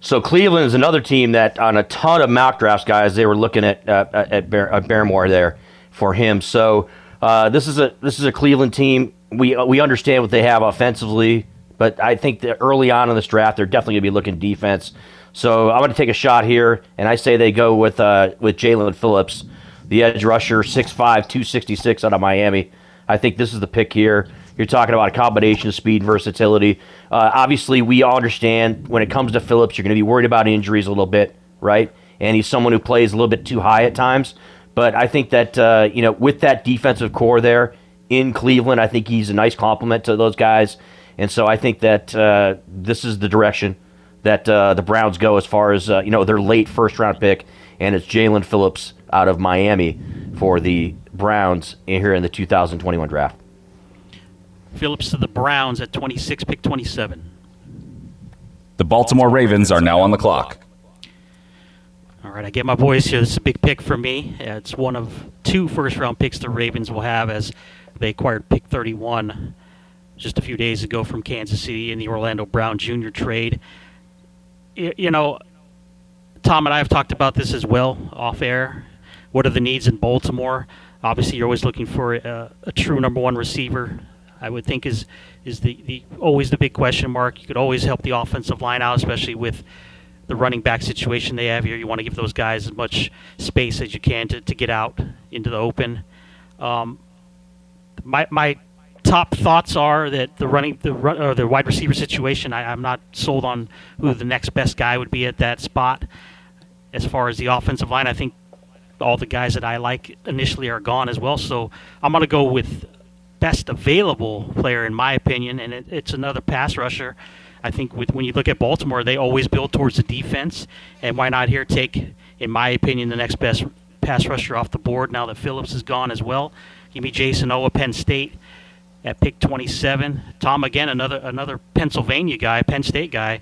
So Cleveland is another team that on a ton of mock drafts, guys, they were looking at uh, at, Bar- at Barrymore there for him. So uh, this is a this is a Cleveland team. We uh, we understand what they have offensively, but I think that early on in this draft, they're definitely going to be looking defense. So I'm going to take a shot here, and I say they go with uh, with Jalen Phillips, the edge rusher, six five, two sixty-six out of Miami. I think this is the pick here. You're talking about a combination of speed and versatility. Uh, obviously, we all understand when it comes to Phillips, you're going to be worried about injuries a little bit, right? And he's someone who plays a little bit too high at times. But I think that uh, you know, with that defensive core there in Cleveland, I think he's a nice complement to those guys. And so I think that uh, this is the direction that uh, the Browns go as far as, uh, you know, their late first-round pick, and it's Jalen Phillips out of Miami for the Browns in here in the two thousand twenty-one draft. Phillips to the Browns at twenty-six, pick twenty-seven. The Baltimore Ravens are now on the clock. All right, I get my voice here. This is a big pick for me. It's one of two first-round picks the Ravens will have as they acquired pick thirty-one just a few days ago from Kansas City in the Orlando Brown Junior trade. You know, Tom and I have talked about this as well off air. What are the needs in Baltimore? Obviously, you're always looking for a, a true number one receiver, I would think, is is the, the always the big question mark. You could always help the offensive line out, especially with the running back situation they have here. You want to give those guys as much space as you can to, to get out into the open. Um, my my top thoughts are that the running the run, or the wide receiver situation, I, I'm not sold on who the next best guy would be at that spot. As far as the offensive line, I think all the guys that I like initially are gone as well. So I'm going to go with best available player, in my opinion, and it, it's another pass rusher. I think with, when you look at Baltimore, they always build towards the defense, and why not here take, in my opinion, the next best pass rusher off the board now that Phillips is gone as well. Give me Jason Owa, Penn State, at pick twenty-seven. Tom, again, another another Pennsylvania guy, Penn State guy.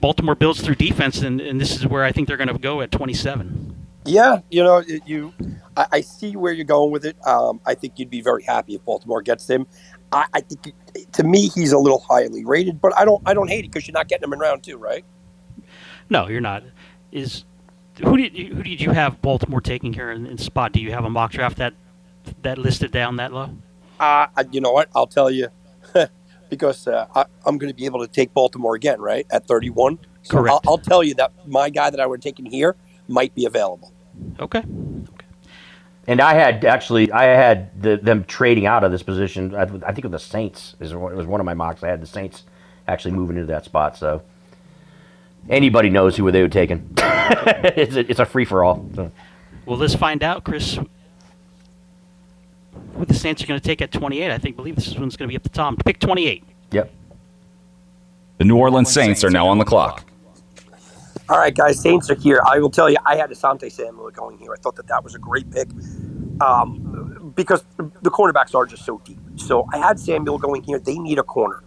Baltimore builds through defense, and, and this is where I think they're going to go at twenty-seven. Yeah, you know, it, you. I, I see where you're going with it. Um, I think you'd be very happy if Baltimore gets him. I, I think, to me, he's a little highly rated, but I don't I don't hate it because you're not getting him in round two, right? No, you're not. Is who did you, who did you have Baltimore taking here in, in spot? Do you have a mock draft that that listed down that low? Uh, you know what? I'll tell you because uh, I, I'm going to be able to take Baltimore again, right, at thirty-one. So correct. I'll, I'll tell you that my guy that I would have taken here might be available. Okay. Okay. And I had actually, I had the, them trading out of this position. I, I think of the Saints. Is it was one of my mocks. I had the Saints actually moving into that spot. So anybody knows who they would have taken. it's, a, it's a free-for-all. So. Well, let's find out, Chris, who the Saints are going to take at twenty-eight. I think, believe this one's going to be up to Tom. Pick twenty-eight. Yep. The New Orleans Saints, Saints are now on the clock. All right, guys, Saints are here. I will tell you, I had Asante Samuel going here. I thought that that was a great pick um, because the cornerbacks are just so deep. So I had Samuel going here. They need a corner.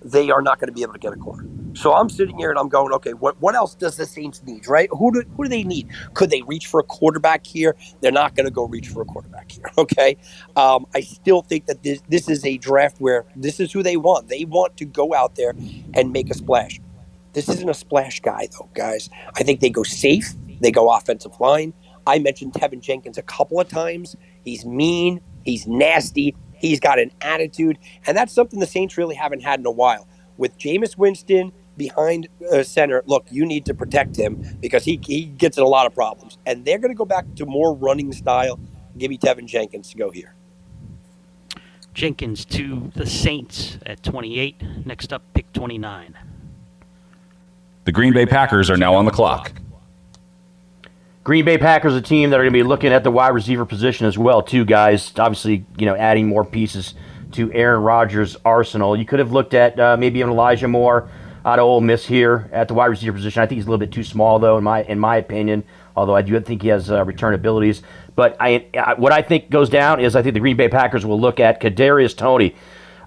They are not going to be able to get a corner. So I'm sitting here and I'm going, okay, what what else does the Saints need, right? Who do, who do they need? Could they reach for a quarterback here? They're not going to go reach for a quarterback here, okay? Um, I still think that this, this is a draft where this is who they want. They want to go out there and make a splash. This isn't a splash guy, though, guys. I think they go safe. They go offensive line. I mentioned Teven Jenkins a couple of times. He's mean. He's nasty. He's got an attitude. And that's something the Saints really haven't had in a while. With Jameis Winston behind uh, center, look, you need to protect him because he, he gets in a lot of problems. And they're going to go back to more running style. Give me Teven Jenkins to go here. Jenkins to the Saints at twenty-eight. Next up, pick twenty-nine. The Green Bay Packers are now on the clock. Green Bay Packers, a team that are going to be looking at the wide receiver position as well, too, guys. Obviously, you know, adding more pieces to Aaron Rodgers' arsenal. You could have looked at uh, maybe an Elijah Moore out of Ole Miss here at the wide receiver position. I think he's a little bit too small, though, in my in my opinion. Although I do think he has uh, return abilities. But I, I what I think goes down is I think the Green Bay Packers will look at Kadarius Toney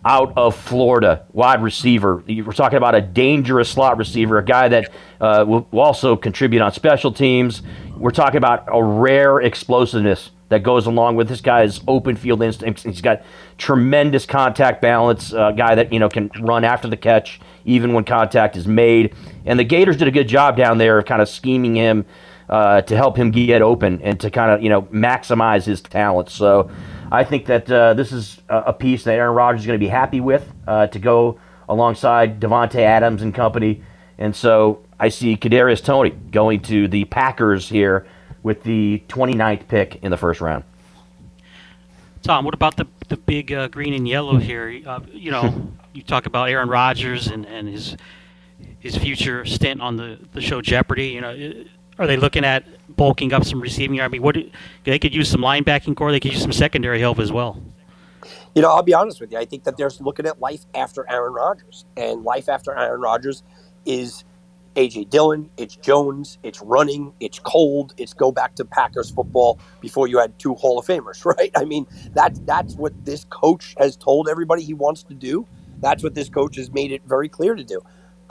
out of Florida, wide receiver. We're talking about a dangerous slot receiver, a guy that uh, will also contribute on special teams. We're talking about a rare explosiveness that goes along with this guy's open field instincts. He's got tremendous contact balance, a uh, guy that you know can run after the catch even when contact is made. And the Gators did a good job down there of kind of scheming him uh, to help him get open and to kind of you know maximize his talents. So I think that uh, this is a piece that Aaron Rodgers is going to be happy with uh, to go alongside Devontae Adams and company. And so I see Kadarius Toney going to the Packers here with the twenty-ninth pick in the first round. Tom, what about the the big uh, green and yellow here? Uh, you know, you talk about Aaron Rodgers and, and his his future stint on the, the show Jeopardy. You know, it, are they looking at bulking up some receiving? I mean, what do, they could use some linebacking core. They could use some secondary help as well. You know, I'll be honest with you. I think that they're looking at life after Aaron Rodgers. And life after Aaron Rodgers is A J Dillon, it's Jones, it's running, it's cold, it's go back to Packers football before you had two Hall of Famers, right? I mean, that's, that's what this coach has told everybody he wants to do. That's what this coach has made it very clear to do.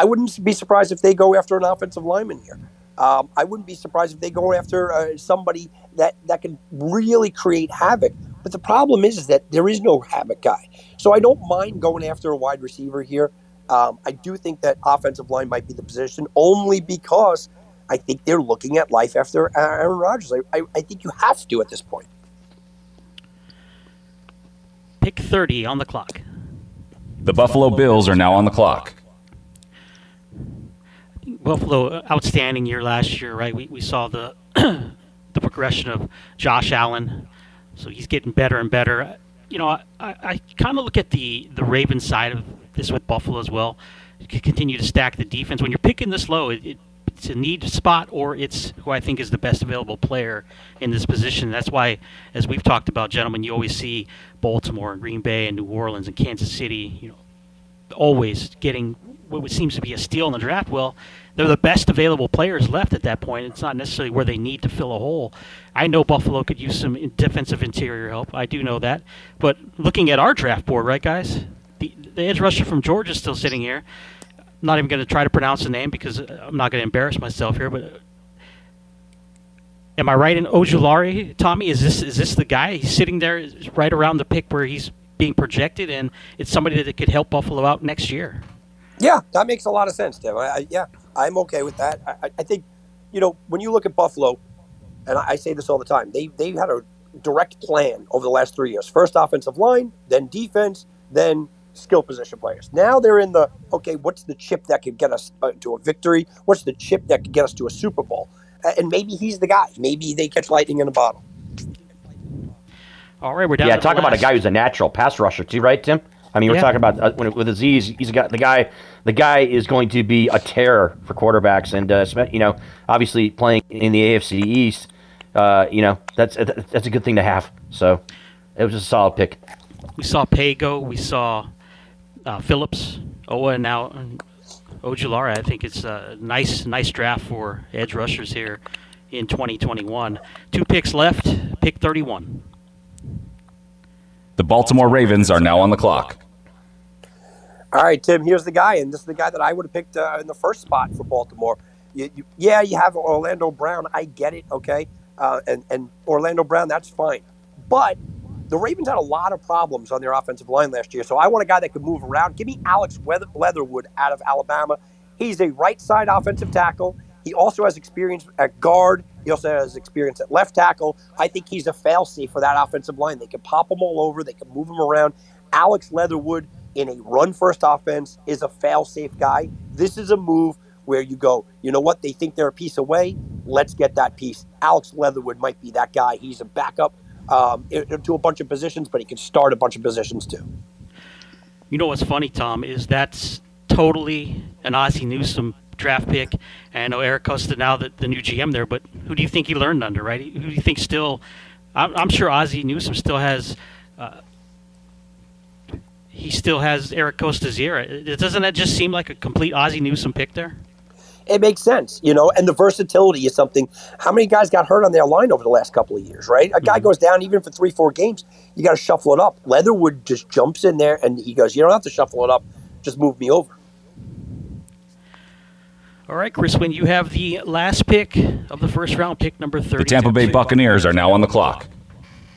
I wouldn't be surprised if they go after an offensive lineman here. Um, I wouldn't be surprised if they go after uh, somebody that, that can really create havoc But the problem is, is that there is no habit guy. So I don't mind going after a wide receiver here. Um, I do think that offensive line might be the position, only because I think they're looking at life after Aaron Rodgers. I, I, I think you have to at this point. Pick thirty on the clock. The Buffalo Bills are now on the clock. Buffalo, outstanding year last year, right? We we saw the the progression of Josh Allen, so he's getting better and better. You know, I, I, I kind of look at the, the Ravens side of this with Buffalo as well. You can continue to stack the defense. When you're picking this low, it, it, it's a need spot, or it's who I think is the best available player in this position. That's why, as we've talked about, gentlemen, you always see Baltimore and Green Bay and New Orleans and Kansas City, you know, always getting what seems to be a steal in the draft. Well, they're the best available players left at that point. It's not necessarily where they need to fill a hole. I know Buffalo could use some defensive interior help. I do know that. But looking at our draft board, right, guys? The, the edge rusher from Georgia is still sitting here. I'm not even going to try to pronounce the name because I'm not going to embarrass myself here. But am I right in Ojulari, Tommy? Is this is this the guy? He's sitting there right around the pick where he's being projected, and it's somebody that could help Buffalo out next year. Yeah, that makes a lot of sense, Tim. I, I, yeah, I'm okay with that. I, I think, you know, when you look at Buffalo, and I, I say this all the time, they they had a direct plan over the last three years. First offensive line, then defense, then skill position players. Now they're in the, okay, what's the chip that could get us to a victory? What's the chip that could get us to a Super Bowl? And maybe he's the guy. Maybe they catch lightning in a bottle. All right, we're down. Yeah, talk about a guy who's a natural pass rusher, too, right, Tim? I mean, we're yeah. talking about uh, when, with Azeez, he's got the guy. The guy is going to be a terror for quarterbacks, and uh, you know, obviously playing in the A F C East, uh, you know, that's that's a good thing to have. So it was just a solid pick. We saw Pago, we saw uh, Phillips, Owa, and now Ojulari. I think it's a nice, nice draft for edge rushers here in twenty twenty-one. Two picks left. Pick thirty-one. The Baltimore Ravens are now on the clock. All right, Tim, here's the guy, and this is the guy that I would have picked uh, in the first spot for Baltimore. You, you, yeah, you have Orlando Brown. I get it, okay? Uh, and, and Orlando Brown, that's fine. But the Ravens had a lot of problems on their offensive line last year, so I want a guy that could move around. Give me Alex Leatherwood out of Alabama. He's a right-side offensive tackle. He also has experience at guard. He also has experience at left tackle. I think he's a fail-safe for that offensive line. They can pop him all over. They can move him around. Alex Leatherwood in a run-first offense is a fail-safe guy. This is a move where you go, you know what, they think they're a piece away. Let's get that piece. Alex Leatherwood might be that guy. He's a backup um, to a bunch of positions, but he can start a bunch of positions too. You know what's funny, Tom, is that's totally an Ozzie Newsome draft pick. And I know Eric Costa now, the, the new G M there, but who do you think he learned under, right? Who do you think still I'm, – I'm sure Ozzie Newsome still has uh, – he still has Eric Costa's ear. Doesn't that just seem like a complete Ozzie Newsome pick there? It makes sense, you know, and the versatility is something. How many guys got hurt on their line over the last couple of years, right? A guy mm-hmm. goes down even for three, four games. You got to shuffle it up. Leatherwood just jumps in there, and he goes, you don't have to shuffle it up. Just move me over. All right, Chris, when you have the last pick of the first round, pick number thirty. The Tampa Bay Buccaneers are now on the clock.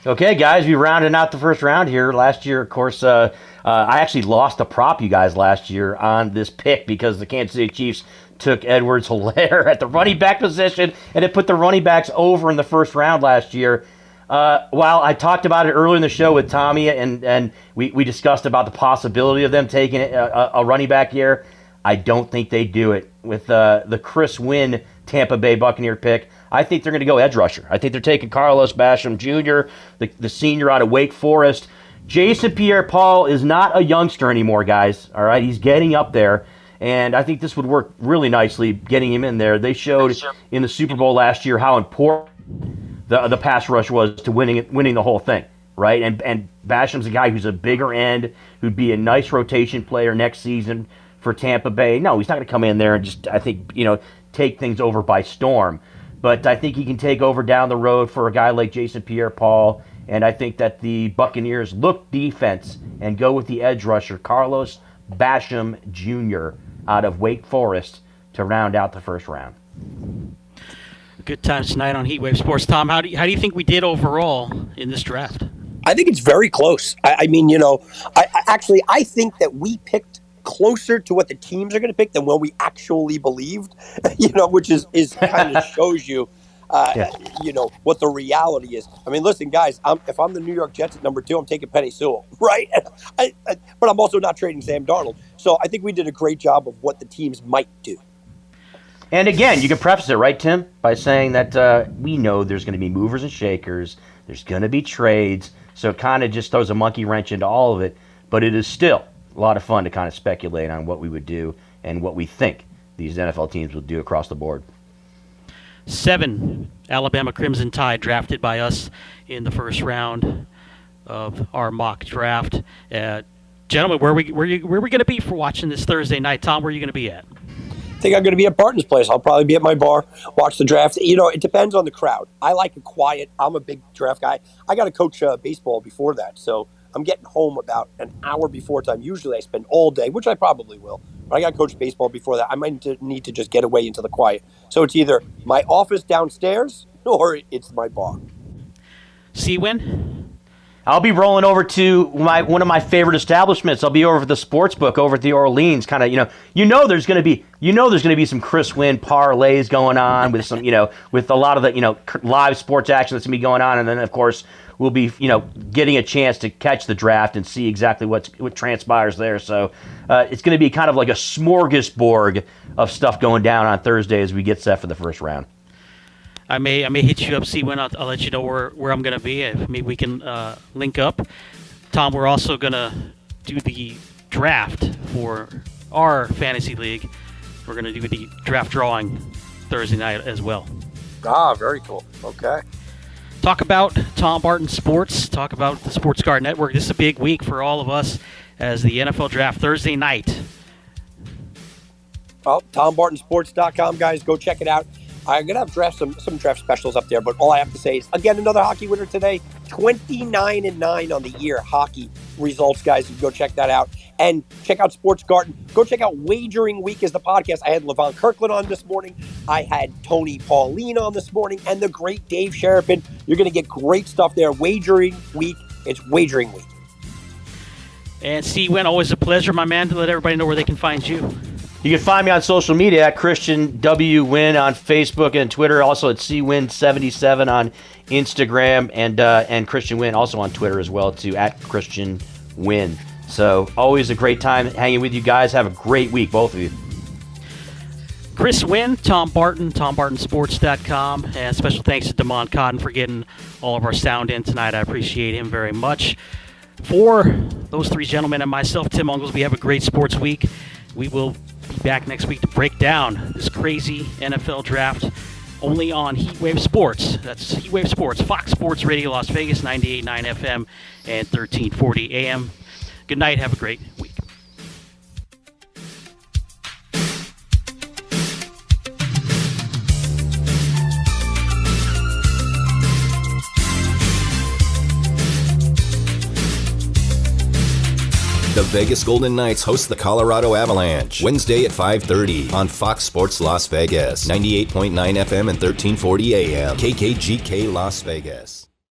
Okay, guys, we rounded out the first round here. Last year, of course, uh, uh, I actually lost a prop, you guys, last year on this pick because the Kansas City Chiefs took Edwards-Helaire at the running back position, and it put the running backs over in the first round last year. Uh, while I talked about it earlier in the show with Tommy, and, and we, we discussed about the possibility of them taking a, a running back here, I don't think they do it. With uh, the Chris Wynn Tampa Bay Buccaneer pick, I think they're going to go edge rusher. I think they're taking Carlos Basham Junior, the, the senior out of Wake Forest. Jason Pierre-Paul is not a youngster anymore, guys. All right, he's getting up there, and I think this would work really nicely getting him in there. They showed in the Super Bowl last year how important the the pass rush was to winning winning the whole thing, right? And and Basham's a guy who's a bigger end, who'd be a nice rotation player next season for Tampa Bay. No, he's not going to come in there and just, I think, you know, take things over by storm. But I think he can take over down the road for a guy like Jason Pierre-Paul, and I think that the Buccaneers look defense and go with the edge rusher, Carlos Basham Junior out of Wake Forest to round out the first round. Good times tonight on Heat Wave Sports. Tom, how do you, how do you think we did overall in this draft? I think it's very close. I, I mean, you know, I, I actually, I think that we picked closer to what the teams are going to pick than what we actually believed, you know, which is, is kind of shows you, uh, yeah. you know, what the reality is. I mean, listen, guys, I'm, if I'm the New York Jets at number two, I'm taking Penei Sewell, right? I, I, but I'm also not trading Sam Darnold. So I think we did a great job of what the teams might do. And again, you can preface it, right, Tim, by saying that uh, we know there's going to be movers and shakers. There's going to be trades. So it kind of just throws a monkey wrench into all of it. But it is still a lot of fun to kind of speculate on what we would do and what we think these N F L teams will do across the board. Seven Alabama Crimson Tide drafted by us in the first round of our mock draft. Uh, gentlemen, where are we, where are you, where are we going to be for watching this Thursday night? Tom, where are you going to be at? I think I'm going to be at Barton's place. I'll probably be at my bar, watch the draft. You know, it depends on the crowd. I like a quiet. I'm a big draft guy. I got to coach uh, baseball before that, so I'm getting home about an hour before time. Usually I spend all day, which I probably will, but I got to coach baseball before that. I might need to, need to just get away into the quiet. So it's either my office downstairs or it's my bar. See when? I'll be rolling over to my one of my favorite establishments. I'll be over at the sports book over at the Orleans. Kind of, you know, you know, there's going to be, you know, there's going to be some Chris Wynn parlays going on with some, you know, with a lot of the, you know, live sports action that's going to be going on, and then of course we'll be, you know, getting a chance to catch the draft and see exactly what's what transpires there. So uh, it's going to be kind of like a smorgasbord of stuff going down on Thursday as we get set for the first round. I may I may hit you up, see when I'll, I'll let you know where, where I'm going to be. Maybe we can uh, link up. Tom, we're also going to do the draft for our fantasy league. We're going to do the draft drawing Thursday night as well. Ah, very cool. Okay. Talk about Tom Barton Sports. Talk about the Sports Card Network. This is a big week for all of us as the N F L Draft Thursday night. Well, Tom Barton Sports dot com, guys. Go check it out. I'm going to have draft some, some draft specials up there, but all I have to say is, again, another hockey winner today, twenty-nine and nine on the year hockey results, guys. You can go check that out. And check out Sports Garden. Go check out Wagering Week is the podcast. I had Levon Kirkland on this morning. I had Tony Pauline on this morning and the great Dave Sherapin. You're going to get great stuff there. Wagering Week. It's Wagering Week. And Steve Wynn, always a pleasure, my man, to let everybody know where they can find you. You can find me on social media at Christian W. Wynn on Facebook and Twitter. Also at C Wynn seventy-seven on Instagram, and uh, and Christian Wynn also on Twitter as well too, at Christian Wynn. So always a great time hanging with you guys. Have a great week, both of you. Chris Wynn, Tom Barton, Tom Barton Sports dot com. And special thanks to Damon Cotton for getting all of our sound in tonight. I appreciate him very much. For those three gentlemen and myself, Tim Ungles, we have a great sports week. We will be back next week to break down this crazy N F L draft only on Heat Wave Sports. That's Heat Wave Sports, Fox Sports Radio Las Vegas, ninety-eight point nine F M and thirteen forty A M. Good night. Have a great week. The Vegas Golden Knights host the Colorado Avalanche Wednesday at five thirty on Fox Sports Las Vegas, ninety-eight point nine F M and thirteen forty A M, K K G K Las Vegas.